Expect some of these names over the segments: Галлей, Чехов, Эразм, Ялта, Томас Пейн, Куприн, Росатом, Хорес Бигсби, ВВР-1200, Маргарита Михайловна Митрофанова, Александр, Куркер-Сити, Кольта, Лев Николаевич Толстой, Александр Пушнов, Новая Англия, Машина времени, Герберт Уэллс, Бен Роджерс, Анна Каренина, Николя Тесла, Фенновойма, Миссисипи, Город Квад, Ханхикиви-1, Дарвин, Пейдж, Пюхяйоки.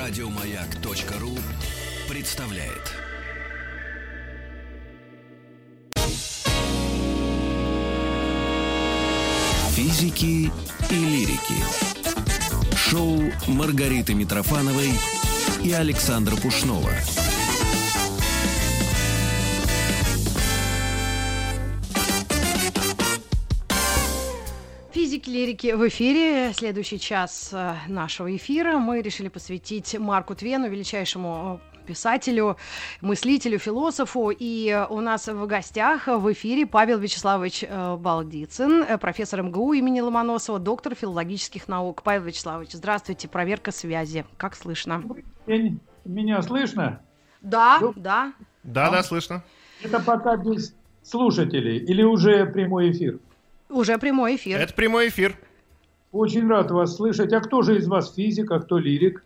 Радиомаяк.ру представляет. Физики и лирики. Шоу Маргариты Митрофановой и Александра Пушнова. Лирики в эфире. Следующий час нашего эфира мы решили посвятить Марку Твену, величайшему писателю, мыслителю, философу. И у нас в гостях в эфире Павел Вячеславович Балдицын, профессор МГУ имени Ломоносова, доктор филологических наук. Павел Вячеславович, здравствуйте. Проверка связи. Как слышно? Меня слышно? Да. Да, слышно. Это пока без слушателей или уже прямой эфир? Уже прямой эфир. Это прямой эфир. Очень рад вас слышать. А кто же из вас физик, а кто лирик?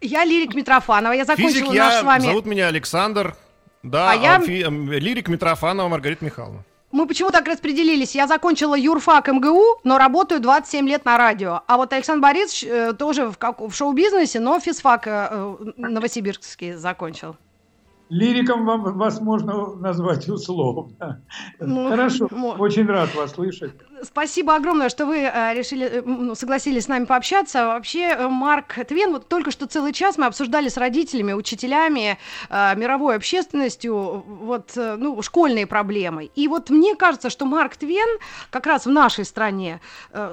Я лирик Митрофанова. Я закончила наш с вами... Зовут меня Александр. Да, лирик Митрофанова Маргарита Михайловна. Мы почему так распределились? Я закончила юрфак МГУ, но работаю 27 лет на радио. А вот Александр Борисович тоже в шоу-бизнесе, но физфак новосибирский закончил. Лириком вас можно назвать условно. Хорошо, очень рад вас слышать. Спасибо огромное, что вы согласились с нами пообщаться. Вообще, Марк Твен, вот только что целый час мы обсуждали с родителями, учителями, мировой общественностью, школьные проблемы. И вот мне кажется, что Марк Твен как раз в нашей стране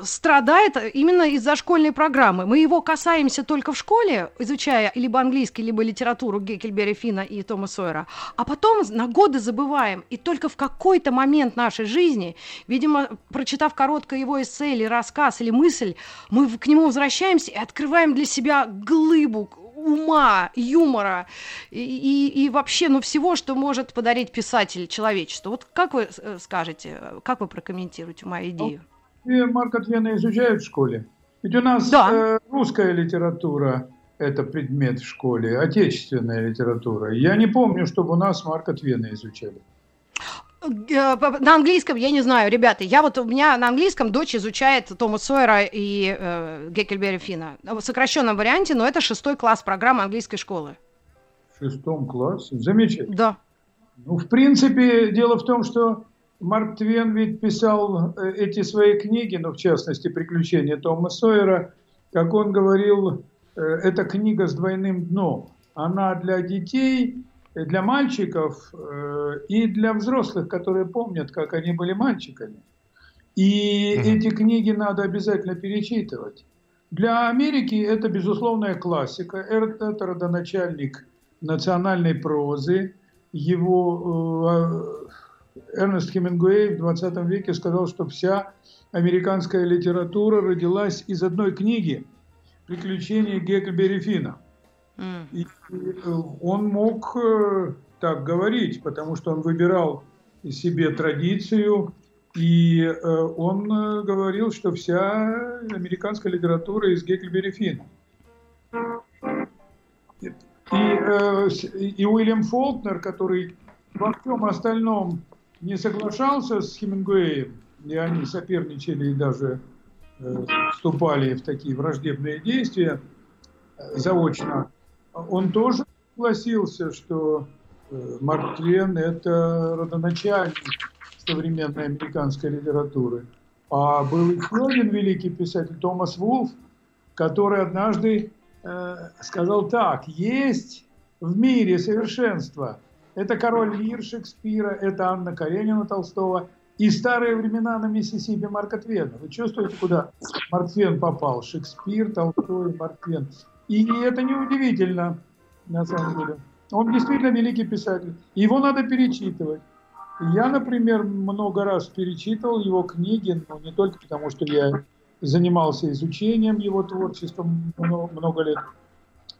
страдает именно из-за школьной программы. Мы его касаемся только в школе, изучая либо английский, либо литературу Геккельберри Финна и Тома Сойера, а потом на годы забываем, и только в какой-то момент нашей жизни, видимо, прочитав короткое его эссе или рассказ, или мысль, мы к нему возвращаемся и открываем для себя глыбу ума, юмора и вообще, всего, что может подарить писатель человечеству. Вот как вы скажете, как вы прокомментируете мою идею? Марка Твена изучают в школе. Ведь у нас русская литература — это предмет в школе, отечественная литература. Я не помню, чтобы у нас Марка Твена изучали. На английском я не знаю, ребята. У меня на английском дочь изучает Тома Сойера и Геккельберри Финна. В сокращенном варианте, но это 6 класс программы английской школы. В 6 классе? Замечательно. Да. В принципе, дело в том, что Марк Твен ведь писал эти свои книги, в частности, «Приключения Тома Сойера», как он говорил, это книга с двойным дном. Она для детей, для мальчиков и для взрослых, которые помнят, как они были мальчиками. И эти книги надо обязательно перечитывать. Для Америки это безусловная классика. Это родоначальник национальной прозы. Его Эрнест Хемингуэй в 20 веке сказал, что вся американская литература родилась из одной книги — «Приключения Геккельберри Финна». И он мог так говорить, потому что он выбирал себе традицию, и он говорил, что вся американская литература из Геккельберри Финна. И Уильям Фолкнер, который во всем остальном не соглашался с Хемингуэем, и они соперничали и даже вступали в такие враждебные действия заочно, он тоже согласился, что Марк Твен — это родоначальник современной американской литературы. А был еще один великий писатель, Томас Вулф, который однажды сказал так: есть в мире совершенство. Это «Король Лир» Шекспира, это «Анна Каренина» Толстого, и «Старые времена на Миссисипи» Марка Твена. Вы чувствуете, куда Марк Твен попал? Шекспир, Толстой, Марк Твен. И это неудивительно, на самом деле. Он действительно великий писатель. Его надо перечитывать. Я, например, много раз перечитывал его книги, но не только потому, что я занимался изучением его творчества много лет,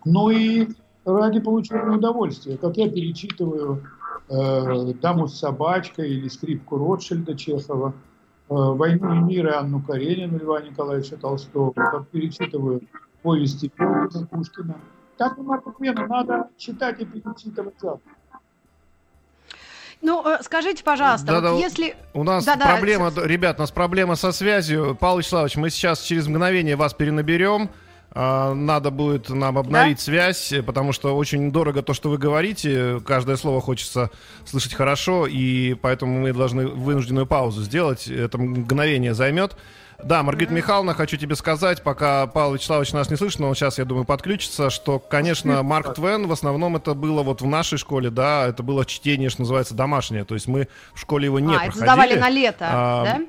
но и ради получения удовольствия. Как я перечитываю «Даму с собачкой» или «Скрипку Ротшильда» Чехова, «Войну и мир» и «Анну Каренину» Льва Николаевича Толстого, как перечитываю повести Пушкина. Так и Марка Твена надо читать и перечитывать. Скажите, пожалуйста, если... У нас проблема, ребят, у нас проблема со связью. Павел Вячеславович, мы сейчас через мгновение вас перенаберем. Надо будет нам обновить связь, потому что очень дорого то, что вы говорите. Каждое слово хочется слышать хорошо, и поэтому мы должны вынужденную паузу сделать. Это мгновение займет. Да, Маргарита Михайловна, хочу тебе сказать, пока Павел Вячеславович нас не слышит, но он сейчас, я думаю, подключится, что, конечно, Марк Твен, в основном это было вот в нашей школе, да, это было чтение, что называется, домашнее, то есть мы в школе его не проходили. Это задавали на лето, да?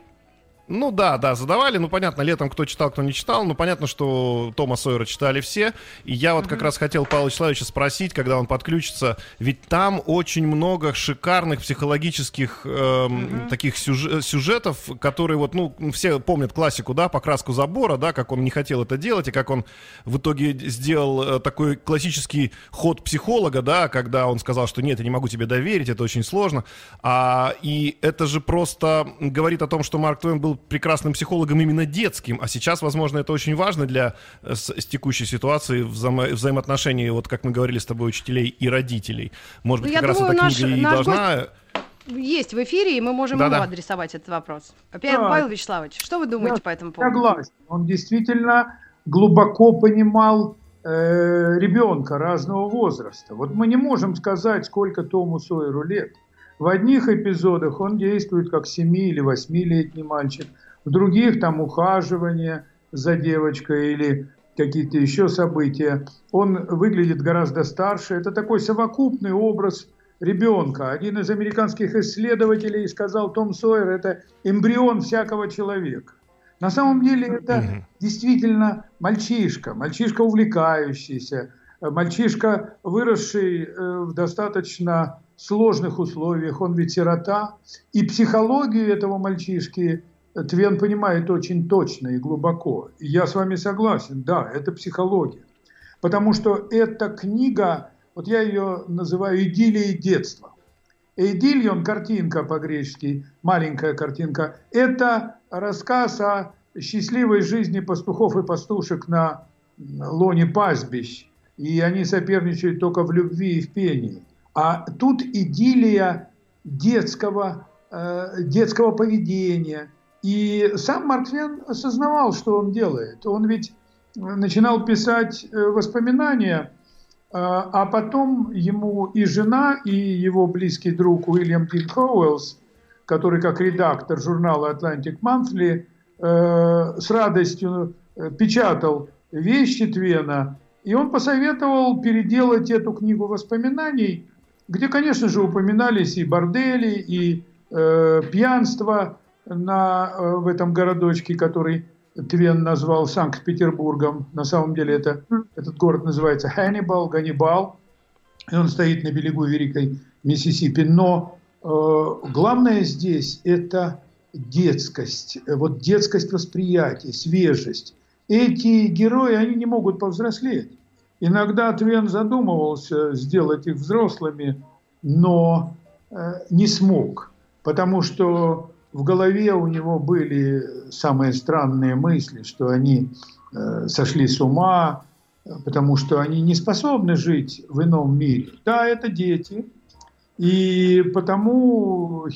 Ну да, задавали, ну понятно, летом кто читал, кто не читал, ну понятно, что Тома Сойера читали все, и я вот как раз хотел Павла Вячеславовича спросить, когда он подключится, ведь там очень много шикарных психологических таких сюжетов, которые вот, ну, все помнят классику, да, покраску забора, да, как он не хотел это делать, и как он в итоге сделал такой классический ход психолога, да, когда он сказал, что нет, я не могу тебе доверить, это очень сложно, и это же просто говорит о том, что Марк Твен был прекрасным психологом именно детским, а сейчас, возможно, это очень важно для текущей ситуации взаимоотношений, вот как мы говорили с тобой, учителей и родителей. Может быть, как раз эта книга и должна... Есть в эфире, и мы можем ему адресовать этот вопрос. Павел Вячеславович, что вы думаете по этому поводу? Согласен. Он действительно глубоко понимал ребенка разного возраста. Вот мы не можем сказать, сколько Тому Сойеру лет. В одних эпизодах он действует как 7- или 8-летний мальчик, в других там ухаживание за девочкой или какие-то еще события. Он выглядит гораздо старше. Это такой совокупный образ ребенка. Один из американских исследователей сказал, Том Сойер – это эмбрион всякого человека. На самом деле это действительно мальчишка увлекающийся, мальчишка, выросший в достаточно... в сложных условиях, он ведь сирота, и психологию этого мальчишки Твен понимает очень точно и глубоко. И я с вами согласен, да, это психология. Потому что эта книга, вот я ее называю «Идиллией детства». Идиллия, он картинка по-гречески, маленькая картинка, это рассказ о счастливой жизни пастухов и пастушек на лоне пастбищ, и они соперничают только в любви и в пении. А тут идиллия детского поведения. И сам Марк Твен осознавал, что он делает. Он ведь начинал писать воспоминания, а потом ему и жена, и его близкий друг Уильям Уэллс, который как редактор журнала «Atlantic Monthly» с радостью печатал вещи Твена, и он посоветовал переделать эту книгу воспоминаний, где, конечно же, упоминались и бордели, и пьянство в этом городочке, который Твен назвал Санкт-Петербургом. На самом деле этот город называется Ганнибал, и он стоит на берегу великой Миссисипи. Но главное здесь – это детскость, вот детскость восприятия, свежесть. Эти герои, они не могут повзрослеть. Иногда Твен задумывался сделать их взрослыми, но не смог, потому что в голове у него были самые странные мысли, что они сошли с ума, потому что они не способны жить в ином мире. Да, это дети, и потому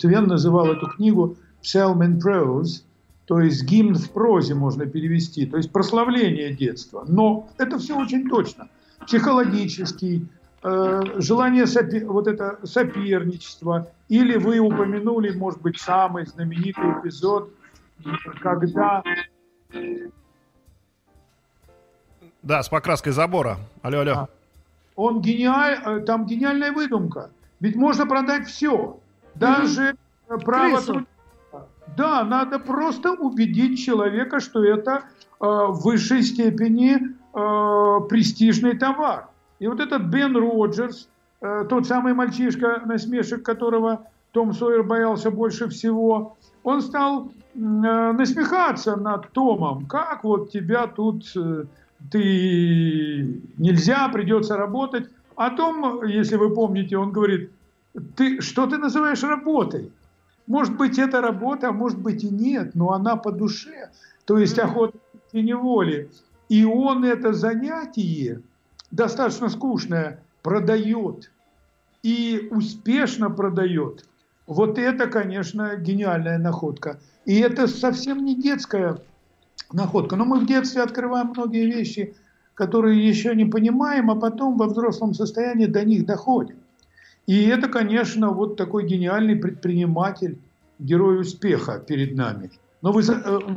Твен называл эту книгу «Psalm in Prose», то есть гимн в прозе можно перевести, то есть прославление детства. Но это все очень точно. Психологический, желание соперничества. Или вы упомянули, может быть, самый знаменитый эпизод, когда... Да, с покраской забора. Алло. Он там гениальная выдумка. Ведь можно продать все. Даже право... Да, надо просто убедить человека, что это в высшей степени престижный товар. И вот этот Бен Роджерс, тот самый мальчишка, насмешек которого Том Сойер боялся больше всего, он стал насмехаться над Томом. Как вот тебя тут ты нельзя, придется работать. А Том, если вы помните, он говорит, что ты называешь работой? Может быть, это работа, а может быть и нет, но она по душе, то есть охота к неволе. И он это занятие, достаточно скучное, продает. И успешно продает. Вот это, конечно, гениальная находка. И это совсем не детская находка. Но мы в детстве открываем многие вещи, которые еще не понимаем, а потом во взрослом состоянии до них доходим. И это, конечно, вот такой гениальный предприниматель, герой успеха перед нами. Но вы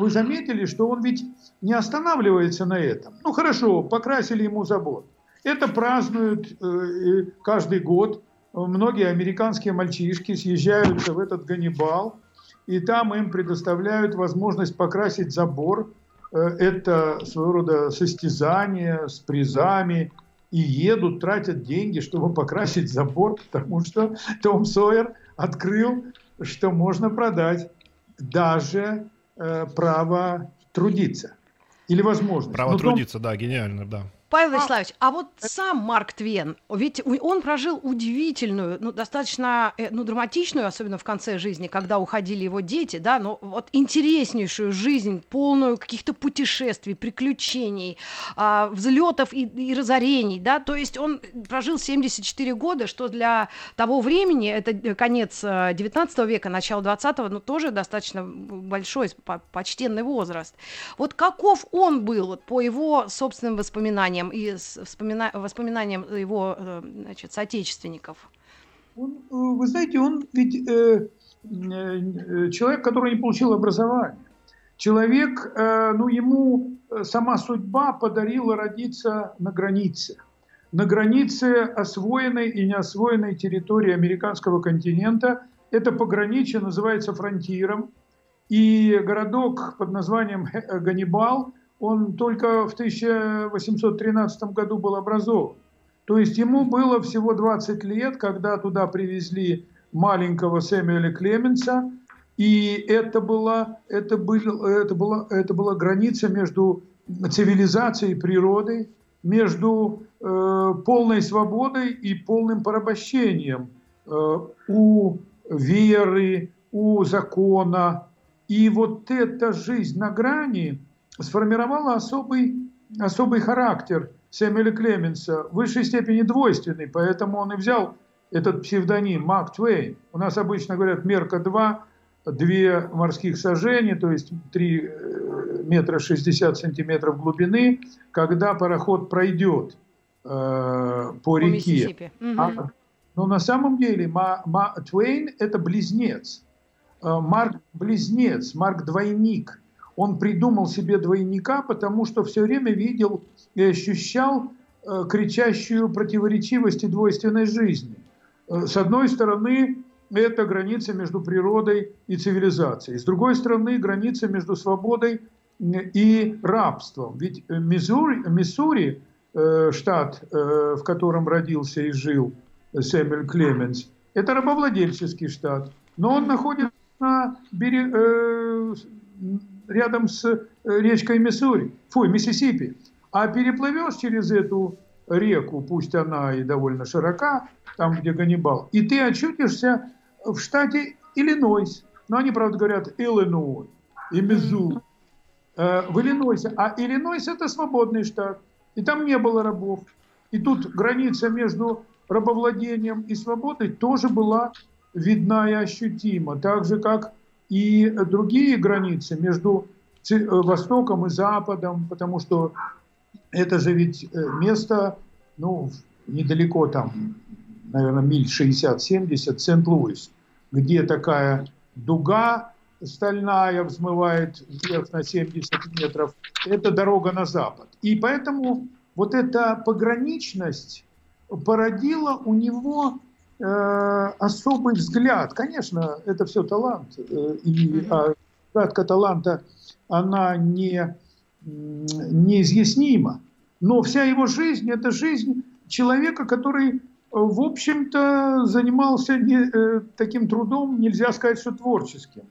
заметили, что он ведь не останавливается на этом. Ну хорошо, покрасили ему забор. Это празднуют каждый год. Многие американские мальчишки съезжаются в этот Ганнибал, и там им предоставляют возможность покрасить забор. Это своего рода состязание с призами. И едут, тратят деньги, чтобы покрасить забор, потому что Том Сойер открыл, что можно продать даже право трудиться. Или возможность. Право трудиться, да, гениально, да. Павел Вячеславович, а вот сам Марк Твен, ведь он прожил удивительную, ну, достаточно драматичную, особенно в конце жизни, когда уходили его дети, да, но вот интереснейшую жизнь, полную каких-то путешествий, приключений, взлетов и разорений, да, то есть он прожил 74 года, что для того времени, это конец 19 века, начало 20-го, но тоже достаточно большой, почтенный возраст. Вот каков он был, вот, по его собственным воспоминаниям, и воспоминаниям его, значит, соотечественников? Вы знаете, он ведь человек, который не получил образование. Человек, ему сама судьба подарила родиться на границе. На границе освоенной и неосвоенной территории американского континента. Это пограничье называется фронтиром. И городок под названием Ганнибал, он только в 1813 году был образован. То есть ему было всего 20 лет, когда туда привезли маленького Сэмюэля Клеменса. И это была граница между цивилизацией и природой, между полной свободой и полным порабощением у веры, у закона. И вот эта жизнь на грани сформировала особый характер Сэмюэля Клеменса, в высшей степени двойственный, поэтому он и взял этот псевдоним Марк Твен. У нас обычно говорят мерка 2, 2 морских сажени, то есть 3 метра 60 сантиметров глубины, когда пароход пройдет по реке. Но на самом деле Твен – это близнец, Марк-близнец, Марк-двойник. Он придумал себе двойника, потому что все время видел и ощущал кричащую противоречивость и двойственность жизни. С одной стороны, это граница между природой и цивилизацией. С другой стороны, граница между свободой и рабством. Ведь Миссури, штат, в котором родился и жил Сэмюэль Клеменс, это рабовладельческий штат. Но он находится на берегу, рядом с речкой Миссисипи. А переплывешь через эту реку, пусть она и довольно широка, там, где Ганнибал, и ты очутишься в штате Иллинойс. Но они, правда, говорят Иллинойс и Миссури. В Иллинойсе. А Иллинойс – это свободный штат. И там не было рабов. И тут граница между рабовладением и свободой тоже была видна и ощутима. Так же, как и другие границы между Востоком и Западом, потому что это же ведь место, недалеко там, наверное, миль 60-70, Сент-Луис, где такая дуга стальная взмывает вверх на 70 метров. Это дорога на Запад. И поэтому вот эта пограничность породила у него особый взгляд. Конечно, это все талант. И кратка таланта, она неизъяснима. Но вся его жизнь – это жизнь человека, который, в общем-то, занимался таким трудом, нельзя сказать, что творческим.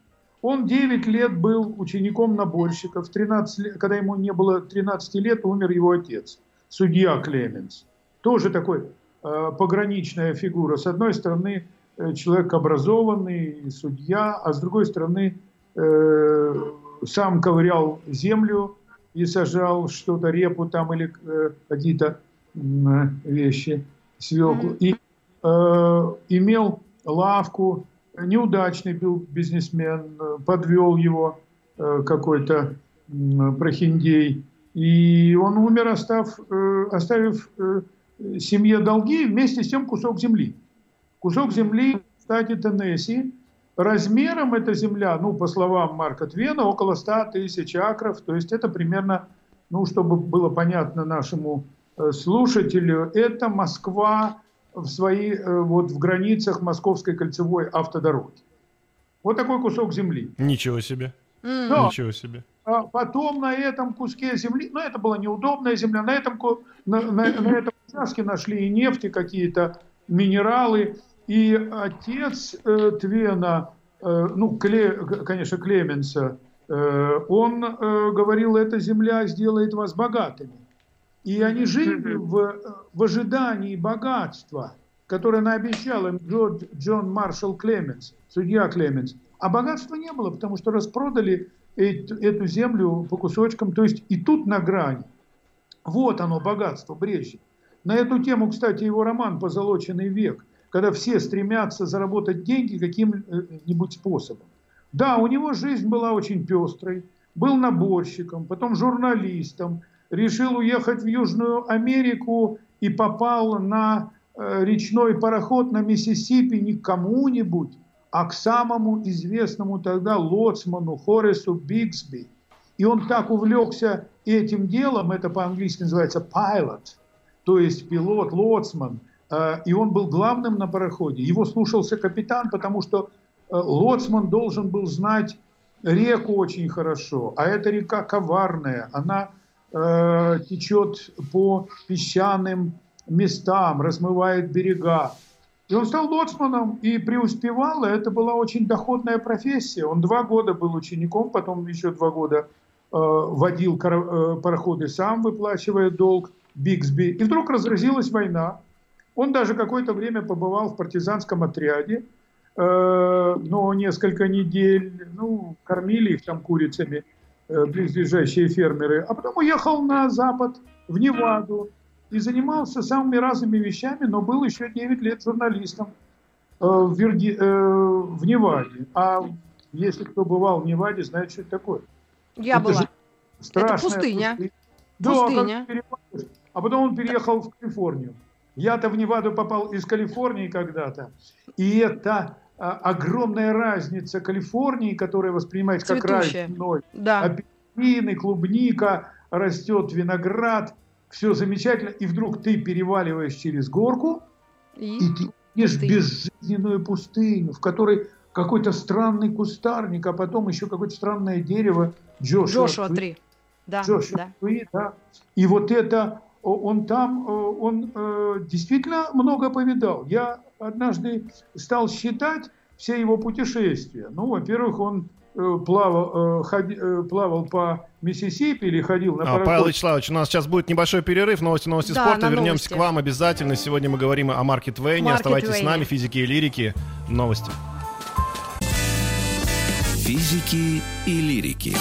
Он 9 лет был учеником наборщиков. 13, когда ему не было 13 лет, умер его отец, судья Клеменс. Тоже такой пограничная фигура. С одной стороны, человек образованный, судья, а с другой стороны, сам ковырял землю и сажал что-то, репу там или какие-то вещи, свеклу. И имел лавку, неудачный был бизнесмен, подвел его какой-то прохиндей. И он умер, оставив семье долги, вместе с тем кусок земли. Кусок земли в штате Теннесси. Размером эта земля, ну, по словам Марка Твена, около 100 тысяч акров. То есть это примерно, ну, чтобы было понятно нашему слушателю, это Москва в свои, вот в границах Московской кольцевой автодороги. Вот такой кусок земли. Ничего себе. Но, ничего себе. А потом на этом куске земли, ну, это была неудобная земля, на этом участке нашли и нефть, и какие-то минералы. И отец Твена, конечно, Клеменса, он говорил, эта земля сделает вас богатыми. И они жили в ожидании богатства, которое наобещал им Джон Маршалл Клеменс, судья Клеменс. А богатства не было, потому что распродали эту землю по кусочкам. То есть и тут на грани. Вот оно, богатство брежет. На эту тему, кстати, его роман «Позолоченный век», когда все стремятся заработать деньги каким-нибудь способом. Да, у него жизнь была очень пестрой. Был наборщиком, потом журналистом. Решил уехать в Южную Америку и попал на речной пароход на Миссисипи не к кому-нибудь, а к самому известному тогда лоцману Хоресу Бигсби. И он так увлекся этим делом, это по-английски называется pilot, то есть пилот, лоцман, и он был главным на пароходе. Его слушался капитан, потому что лоцман должен был знать реку очень хорошо, а эта река коварная, она течет по песчаным местам, размывает берега. И он стал лоцманом и преуспевал, и это была очень доходная профессия. Он 2 года был учеником, потом еще 2 года водил пароходы сам, выплачивая долг Бигсби. И вдруг разразилась война. Он даже какое-то время побывал в партизанском отряде, но несколько недель, кормили их там курицами близлежащие фермеры. А потом уехал на запад, в Неваду. И занимался самыми разными вещами, но был еще 9 лет журналистом в Неваде. А если кто бывал в Неваде, знает, что это такое. Это была. Это пустыня. Пустыня. Да, а потом он переехал в Калифорнию. Я-то в Неваду попал из Калифорнии когда-то. И это огромная разница Калифорнии, которая воспринимается как рай земной. Да. Апельсины, клубника, растет виноград. Все замечательно, и вдруг ты переваливаешь через горку, и ты идешь в безжизненную пустыню, в которой какой-то странный кустарник, а потом еще какое-то странное дерево. Джошуа 3. Да, Джошуа 3, да. И вот это, он действительно много повидал. Я однажды стал считать все его путешествия. Ну, во-первых, он плавал по Миссисипи или ходил на пароход. Павел Вячеславович, у нас сейчас будет небольшой перерыв. Новости спорта. Вернемся к вам обязательно. Сегодня мы говорим о Марке Твейне. Оставайтесь с нами. Физики и лирики. Новости. Физики и лирики.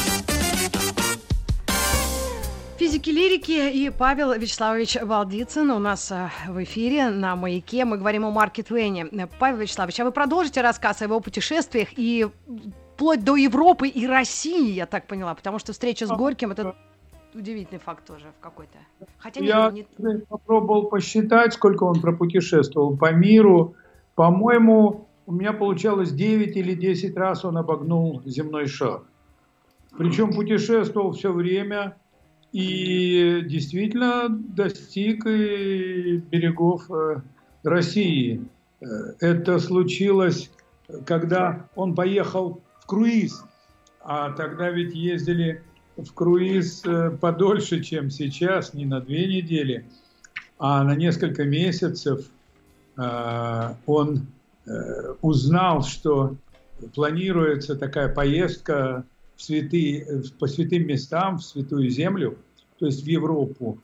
Физики-лирики и Павел Вячеславович Балдицын у нас в эфире на «Маяке». Мы говорим о Марке Твейне. Павел Вячеславович, а вы продолжите рассказ о его путешествиях и вплоть до Европы и России, я так поняла, потому что встреча с Горьким – это удивительный факт тоже в какой-то. Хотя я попробовал посчитать, сколько он пропутешествовал по миру. По-моему, у меня получалось 9 или 10 раз он обогнул земной шар. Причем путешествовал все время и действительно достиг берегов России. Это случилось, когда он поехал круиз, а тогда ведь ездили в круиз подольше, чем сейчас, не на 2 недели, а на несколько месяцев. Он узнал, что планируется такая поездка по святым местам, в святую землю, то есть в Европу,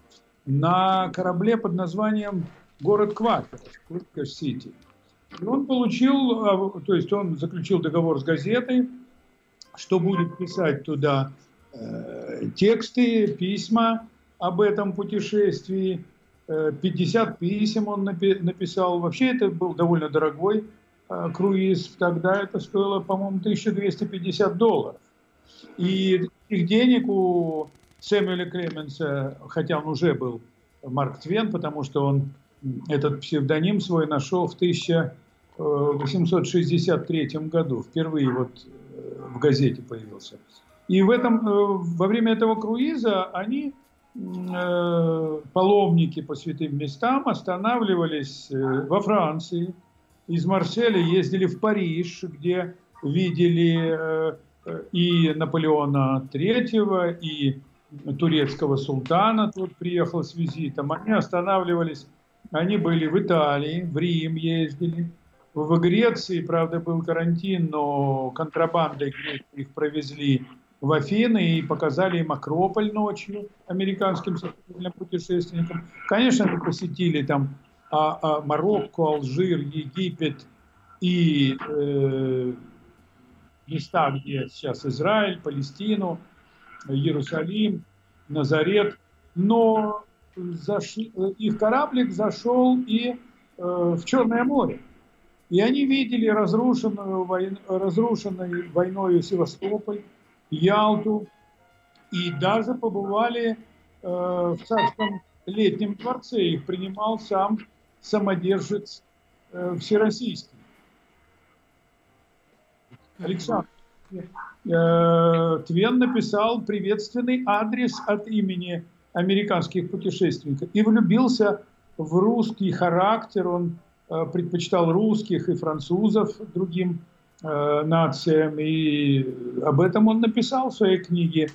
на корабле под названием «Город Квад», «Куркер-Сити». Он получил, то есть он заключил договор с газетой, что будет писать туда тексты, письма об этом путешествии. 50 писем он написал. Вообще это был довольно дорогой круиз. Тогда это стоило, по-моему, $1250. И их денег у Сэмюэля Клеменса, хотя он уже был Марк Твен, потому что он этот псевдоним свой нашел в 1863 году, впервые вот в газете появился. И в этом, во время этого круиза они, паломники по святым местам, останавливались во Франции, из Марселя ездили в Париж, где видели и Наполеона III, и турецкого султана, тут приехал с визитом, они останавливались, они были в Италии, в Рим ездили, в Греции, правда, был карантин, но контрабандой их провезли в Афины и показали им Акрополь ночью американским путешественникам. Конечно, они посетили там Марокко, Алжир, Египет и места, где сейчас Израиль, Палестину, Иерусалим, Назарет. Но их кораблик зашел и в Черное море. И они видели разрушенную войною Севастополь, Ялту, и даже побывали в царском летнем дворце. Их принимал сам самодержец всероссийский. Александр Твен написал приветственный адрес от имени американских путешественников и влюбился в русский характер. Он предпочитал русских и французов другим нациям, и об этом он написал в своей книге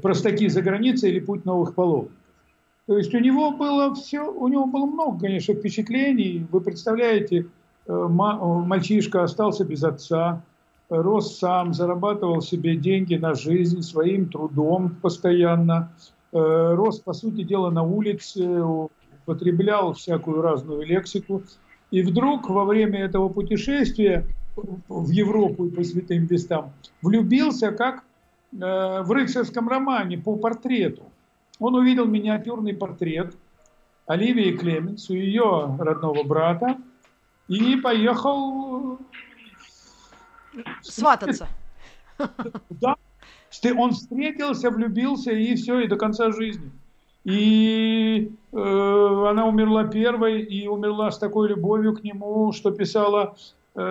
«Простаки за границей» или «Путь новых паломников». То есть у него было много, конечно, впечатлений. Вы представляете, мальчишка остался без отца, рос сам, зарабатывал себе деньги на жизнь своим трудом постоянно, рос, по сути дела, на улице, употреблял всякую разную лексику. И вдруг во время этого путешествия в Европу и по святым местам влюбился, как в рыцарском романе, по портрету. Он увидел миниатюрный портрет Оливии Клеменс, у ее родного брата, и поехал свататься. Да. Он встретился, влюбился, и все, и до конца жизни. И она умерла первой, и умерла с такой любовью к нему, что писала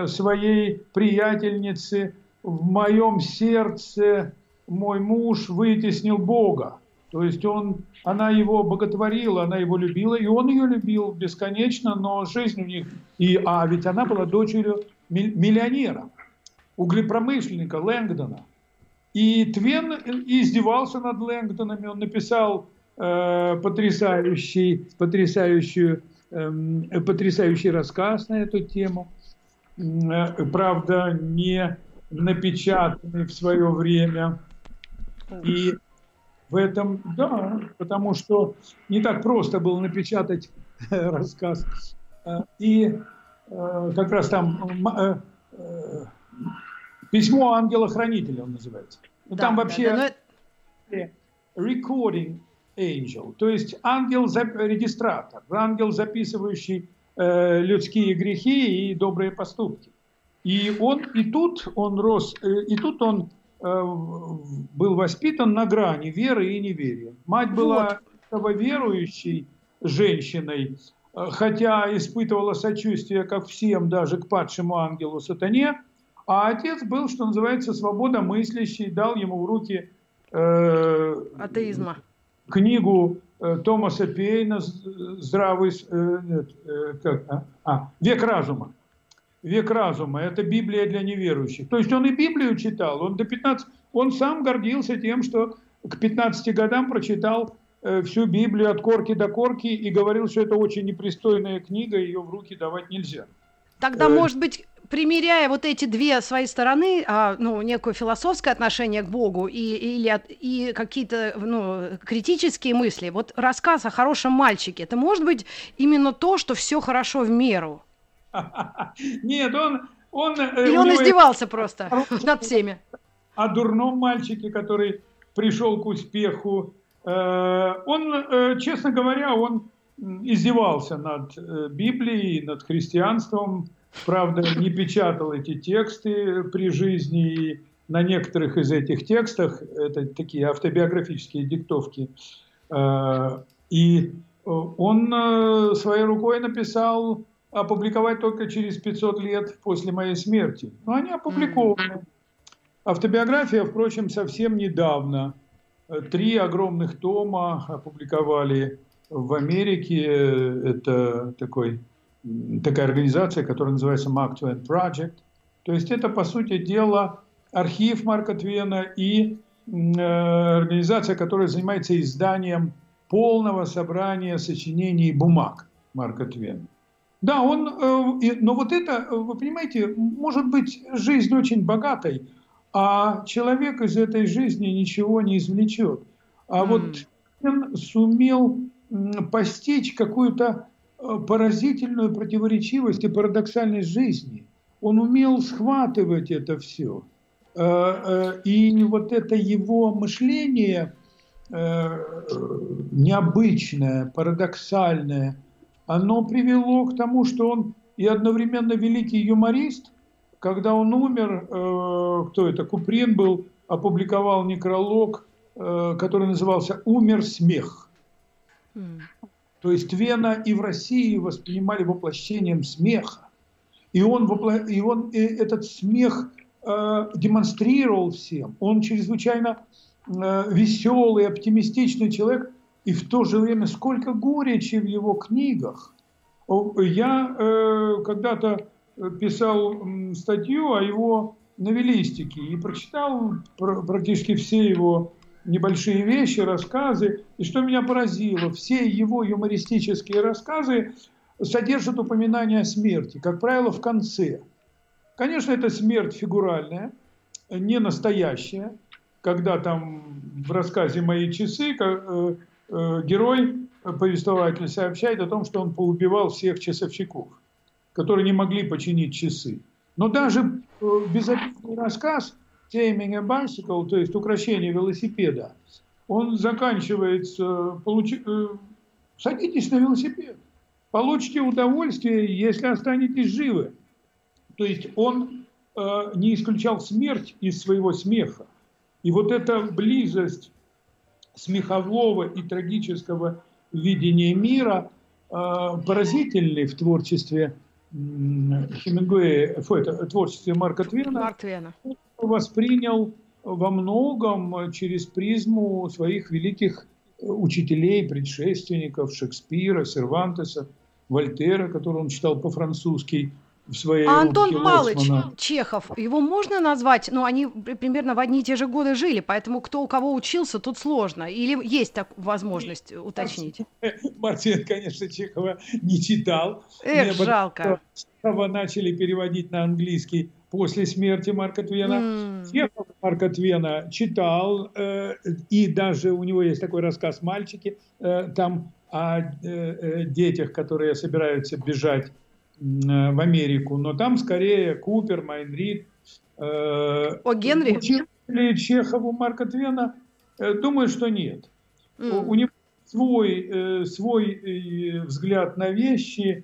своей приятельнице: «В моем сердце мой муж вытеснил Бога». То есть она его боготворила, она его любила, и он ее любил бесконечно, но жизнь у них... А ведь она была дочерью миллионера, углепромышленника Лэнгдона. И Твен издевался над Лэнгдонами, он написал потрясающий рассказ на эту тему, правда, не напечатанный в свое время. И в этом, да, потому что не так просто было напечатать рассказ. И как раз там «Письмо ангела-хранителя» он называется. Да, там вообще «Recording Angel», то есть ангел-регистратор, ангел, записывающий людские грехи и добрые поступки. И тут он был воспитан на грани веры и неверия. Мать была верующей женщиной, хотя испытывала сочувствие, как всем, даже к падшему ангелу сатане, а отец был, что называется, свободомыслящий, дал ему в руки атеизма книгу Томаса Пейна «Век разума». «Век разума» — это Библия для неверующих. То есть он и Библию читал, он сам гордился тем, что к 15 годам прочитал всю Библию от корки до корки и говорил, что это очень непристойная книга, ее в руки давать нельзя. Тогда, может быть, примеряя вот эти две свои стороны, некое философское отношение к Богу или какие-то критические мысли, вот рассказ о хорошем мальчике, это может быть именно то, что все хорошо в меру? Нет, Или он издевался просто над всеми? О дурном мальчике, который пришел к успеху. Он, честно говоря, он издевался над Библией, над христианством. Правда, не печатал эти тексты при жизни и на некоторых из этих текстах, это такие автобиографические диктовки, и он своей рукой написал опубликовать только через 500 лет после моей смерти. Но они опубликованы. Автобиография, впрочем, совсем недавно. 3 огромных тома опубликовали в Америке. Это такая организация, которая называется Mark Twain Project. То есть это, по сути дела, архив Марка Твена и организация, которая занимается изданием полного собрания сочинений и бумаг Марка Твена. Да, но вот это, вы понимаете, может быть жизнь очень богатой, а человек из этой жизни ничего не извлечет. А вот он сумел постичь какую-то поразительную противоречивость и парадоксальность жизни. Он умел схватывать это все. И вот это его мышление необычное, парадоксальное, оно привело к тому, что он и одновременно великий юморист. Когда он умер, Куприн был, опубликовал некролог, который назывался «Умер смех». То есть Твена и в России воспринимали воплощением смеха. И он этот смех демонстрировал всем. Он чрезвычайно веселый, оптимистичный человек. И в то же время сколько горечи в его книгах. Я когда-то писал статью о его новеллистике и прочитал практически все его небольшие вещи, рассказы. И что меня поразило, все его юмористические рассказы содержат упоминания о смерти, как правило, в конце. Конечно, это смерть фигуральная, не настоящая, когда там в рассказе «Мои часы» герой, повествователь, сообщает о том, что он поубивал всех часовщиков, которые не могли починить часы. Но даже безобидный рассказ «Taming a Bicycle», то есть «Укращение велосипеда», он заканчивается: «Садитесь на велосипед, получите удовольствие, если останетесь живы». То есть он не исключал смерть из своего смеха. И вот эта близость смехового и трагического видения мира поразительный в творчестве Хемингуэя, творчестве Марка Твена. Марк Твена он воспринял во многом через призму своих великих учителей, предшественников Шекспира, Сервантеса, Вольтера, которого он читал по-французски. А Антон Малыч, Чехов, его можно назвать, но они примерно в одни и те же годы жили, поэтому кто у кого учился, тут сложно. Или есть возможность уточнить? Мартин, конечно, Чехова не читал. Эх, жалко. Чехова начали переводить на английский после смерти Марка Твена. Чехов Марка Твена читал, и даже у него есть такой рассказ «Мальчики», там о детях, которые собираются бежать в Америку, но там скорее Купер, Майнрид. О Генри? Учили Чехову Марка Твена? Думаю, что нет. У него свой взгляд на вещи,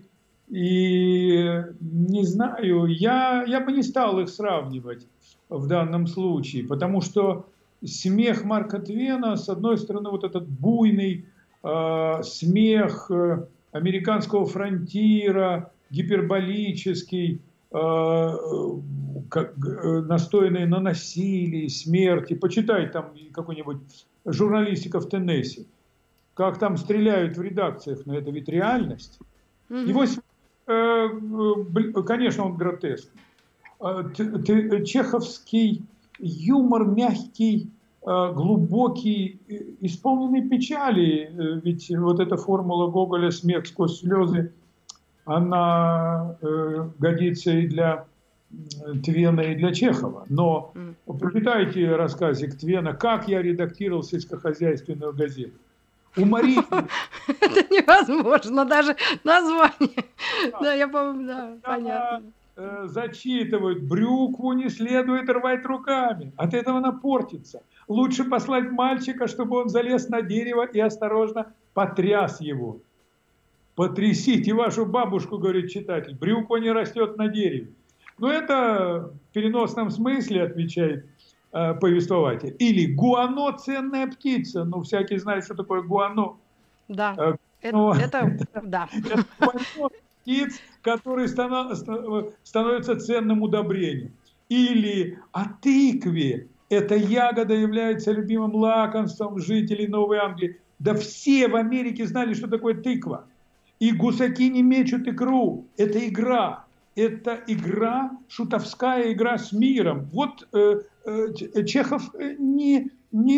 и не знаю, я бы не стал их сравнивать в данном случае, потому что смех Марка Твена, с одной стороны, вот этот буйный смех американского фронтира, гиперболический, настойный на насилии, смерти. Почитай там какой-нибудь журналистика в Теннесси, как там стреляют в редакциях, но это ведь реальность. Его, конечно, он гротескный. Чеховский юмор мягкий, глубокий, исполненный печали. Ведь вот эта формула Гоголя «смех сквозь слезы», она годится и для Твена, и для Чехова. Но прочитайте рассказик Твена «Как я редактировал сельскохозяйственную газету». Уморительно. Это невозможно, даже название. Да, я помню, понятно. Зачитывают: брюкву не следует рвать руками, от этого она портится. Лучше послать мальчика, чтобы он залез на дерево и осторожно потряс его. «Потрясите вашу бабушку», — говорит читатель, — «брюква не растет на дереве». Но это в переносном смысле, отвечает повествователь. Или гуано – ценная птица. Ну, всякий знает, что такое гуано. Да, это гуано – птиц, который становится ценным удобрением. Или о тыкве. Эта ягода является любимым лакомством жителей Новой Англии. Да все в Америке знали, что такое тыква. И гусаки не мечут икру. Это игра. Это игра, шутовская игра с миром. Вот Чехов не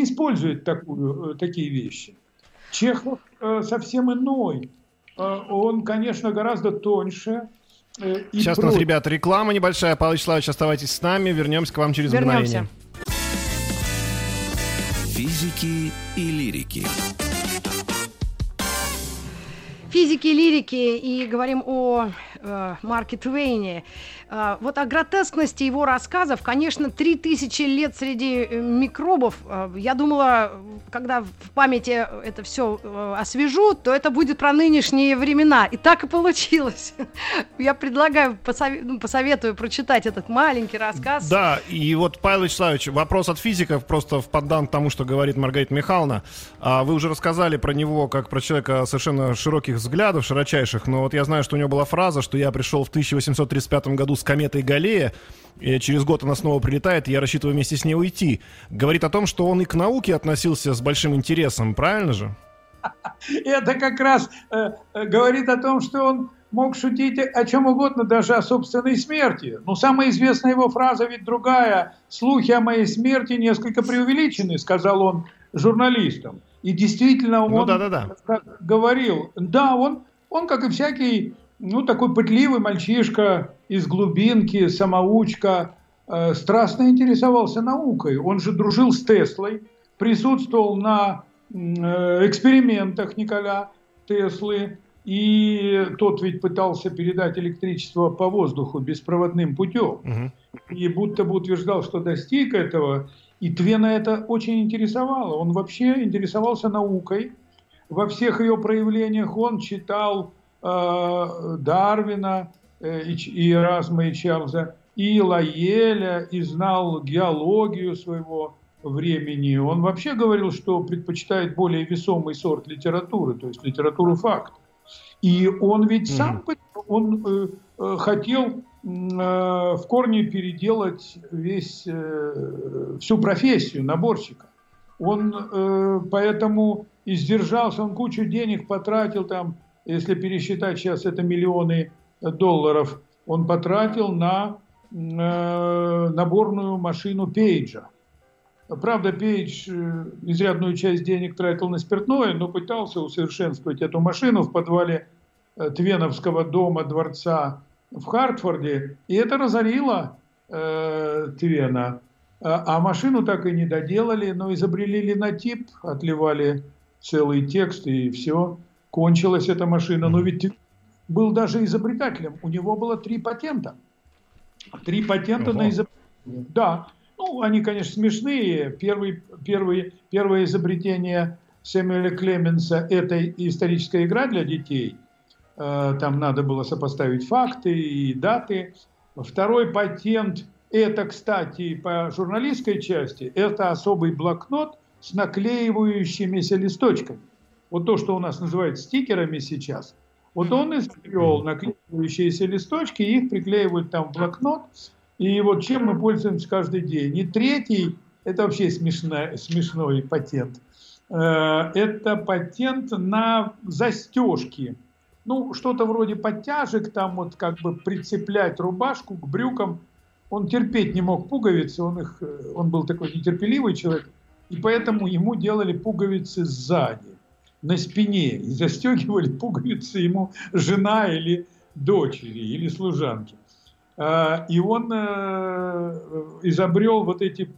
использует такие вещи. Чехов совсем иной. Он, конечно, гораздо тоньше. Сейчас у нас, ребята, реклама небольшая. Павел Вячеславович, оставайтесь с нами. Вернемся к вам через мгновение. Физики и лирики. Физики, лирики, и говорим о Марке Твене. Вот о гротескности его рассказов, конечно, 3000 лет среди микробов. Я думала, когда в памяти это все освежу, то это будет про нынешние времена. И так и получилось. Я предлагаю, посоветую прочитать этот маленький рассказ. Да, и вот, Павел Вячеславович, вопрос от физиков, просто в поддан к тому, что говорит Маргарита Михайловна. Вы уже рассказали про него, как про человека совершенно широких взглядов, широчайших, но вот я знаю, что у него была фраза, что я пришел в 1835 году с кометой Галлея, и через год она снова прилетает, и я рассчитываю вместе с ней уйти. Говорит о том, что он и к науке относился с большим интересом, правильно же? Это как раз говорит о том, что он мог шутить о чем угодно, даже о собственной смерти. Но самая известная его фраза ведь другая. «Слухи о моей смерти несколько преувеличены», — сказал он журналистам. И действительно он говорил. Да, он, как и всякий, такой пытливый мальчишка из глубинки, самоучка, страстно интересовался наукой. Он же дружил с Теслой, присутствовал на экспериментах Николя Теслы. И тот ведь пытался передать электричество по воздуху беспроводным путем. Угу. И будто бы утверждал, что достиг этого. И Твена это очень интересовало. Он вообще интересовался наукой. Во всех ее проявлениях он читал Дарвина, и Эразма, и Чарльза, и Лоэля, и знал геологию своего времени. Он вообще говорил, что предпочитает более весомый сорт литературы, то есть литературу фактов. И он ведь сам хотел в корне переделать всю профессию наборщика. Он поэтому издержался, он кучу денег потратил, там, если пересчитать сейчас это миллионы долларов, он потратил на наборную машину Пейджа. Правда, Пейдж изрядную часть денег тратил на спиртное, но пытался усовершенствовать эту машину в подвале Твеновского дворца в Хартфорде. И это разорило Твена. А машину так и не доделали, но изобрели линотип, отливали целый текст, и все, кончилась эта машина. Но ведь Твен был даже изобретателем. У него было 3 патента. 3 патента на изобретение. Да. Ну, они, конечно, смешные. Первое изобретение Сэмюэля Клеменса – это историческая игра для детей. Там надо было сопоставить факты и даты. Второй патент – это, кстати, по журналистской части, это особый блокнот с наклеивающимися листочками. Вот то, что у нас называют стикерами сейчас. Вот он изобрел наклеивающиеся листочки, их приклеивают там в блокнот. И вот чем мы пользуемся каждый день. И третий, это вообще смешной патент, это патент на застежки. Ну, что-то вроде подтяжек, там вот как бы прицеплять рубашку к брюкам. Он терпеть не мог пуговицы, он был такой нетерпеливый человек, и поэтому ему делали пуговицы сзади, на спине. И застегивали пуговицы ему жена или дочери, или служанки. И он изобрел вот эти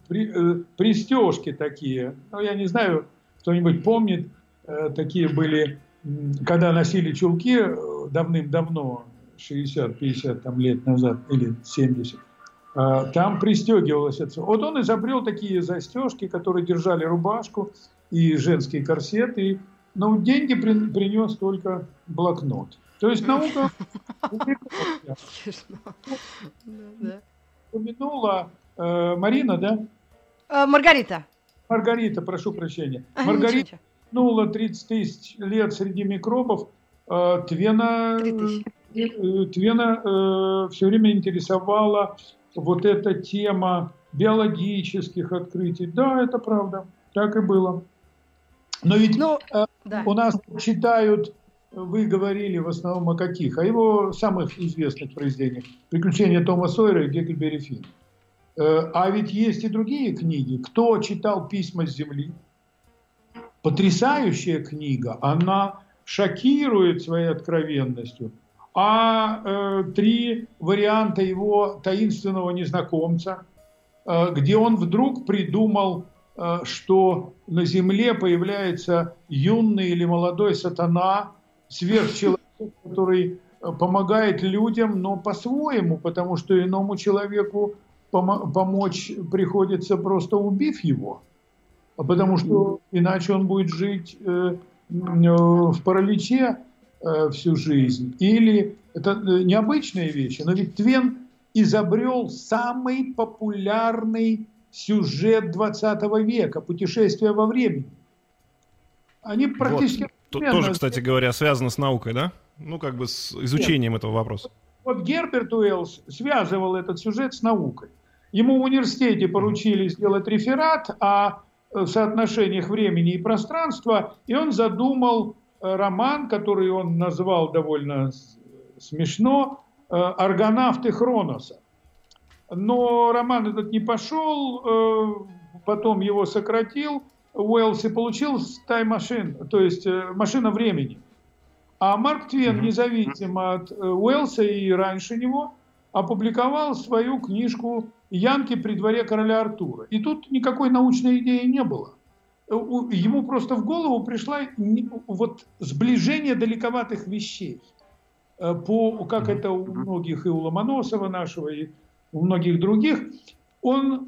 пристежки такие. Ну, я не знаю, кто-нибудь помнит, такие были, когда носили чулки давным-давно, 60-50 там, лет назад или 70, там пристегивалось это. Вот он изобрел такие застежки, которые держали рубашку и женские корсеты, но деньги принес только блокнот. То есть наука упомянула Марина, да? Маргарита. Маргарита, прошу прощения. Маргарита тянула 30 тысяч лет среди микробов. Твена все время интересовала вот эта тема биологических открытий. Да, это правда, так и было. Но ведь у нас читают, вы говорили в основном о каких? О его самых известных произведениях. «Приключения Тома Сойера» и «Геккельберри Финн». А ведь есть и другие книги. Кто читал «Письма с земли»? Потрясающая книга. Она шокирует своей откровенностью. А три варианта его таинственного незнакомца, где он вдруг придумал, что на земле появляется юный или молодой сатана, сверхчеловек, который помогает людям, но по-своему, потому что иному человеку помочь приходится, просто убив его, потому что иначе он будет жить в параличе всю жизнь. Или это необычные вещи, но ведь Твен изобрел самый популярный сюжет 20 века — «Путешествие во времени». Они практически... Вот. Тоже, кстати говоря, связано с наукой, да? Ну, как бы с изучением этого вопроса. Вот Герберт Уэллс связывал этот сюжет с наукой. Ему в университете поручили сделать реферат о соотношениях времени и пространства, и он задумал роман, который он назвал довольно смешно «Аргонавты Хроноса». Но роман этот не пошел, потом его сократил Уэллс и получил «Тайм-машин», то есть «Машина времени». А Марк Твен, независимо от Уэллса и раньше него, опубликовал свою книжку «Янки при дворе короля Артура». И тут никакой научной идеи не было. Ему просто в голову пришло вот сближение далековатых вещей. Как это у многих, и у Ломоносова нашего, и у многих других. Он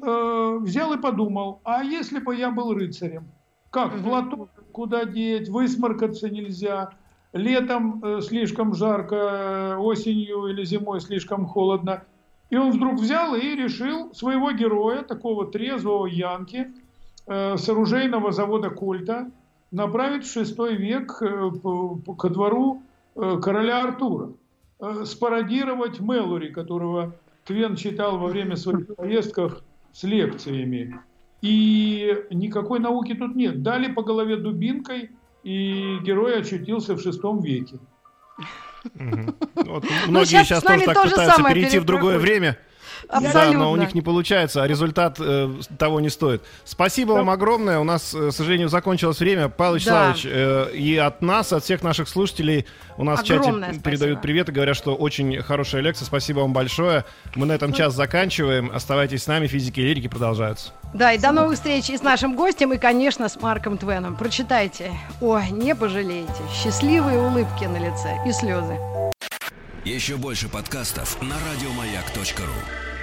взял и подумал: а если бы я был рыцарем? Как? Платок куда деть? Высморкаться нельзя. Летом слишком жарко, осенью или зимой слишком холодно. И он вдруг взял и решил своего героя, такого трезвого янки, с оружейного завода Кольта, направить в VI век ко двору короля Артура. Спародировать Мэллори, которого Твен читал во время своих поездках с лекциями. И никакой науки тут нет. Дали по голове дубинкой, и герой очутился в VI веке. Вот, многие сейчас тоже так пытаются перейти в другое время. Абсолютно. Да, но у них не получается, а результат того не стоит. Спасибо вам огромное. У нас, к сожалению, закончилось время. Павел Вячеславович, и от нас, от всех наших слушателей, у нас огромное в чате передают привет и говорят, что очень хорошая лекция. Спасибо вам большое. Мы на этом час заканчиваем. Оставайтесь с нами, «Физики и лирики» продолжаются. Да, и до новых встреч и с нашим гостем, и, конечно, с Марком Твеном. Прочитайте. О, не пожалеете. Счастливые улыбки на лице и слезы. Еще больше подкастов на радиомаяк.ру.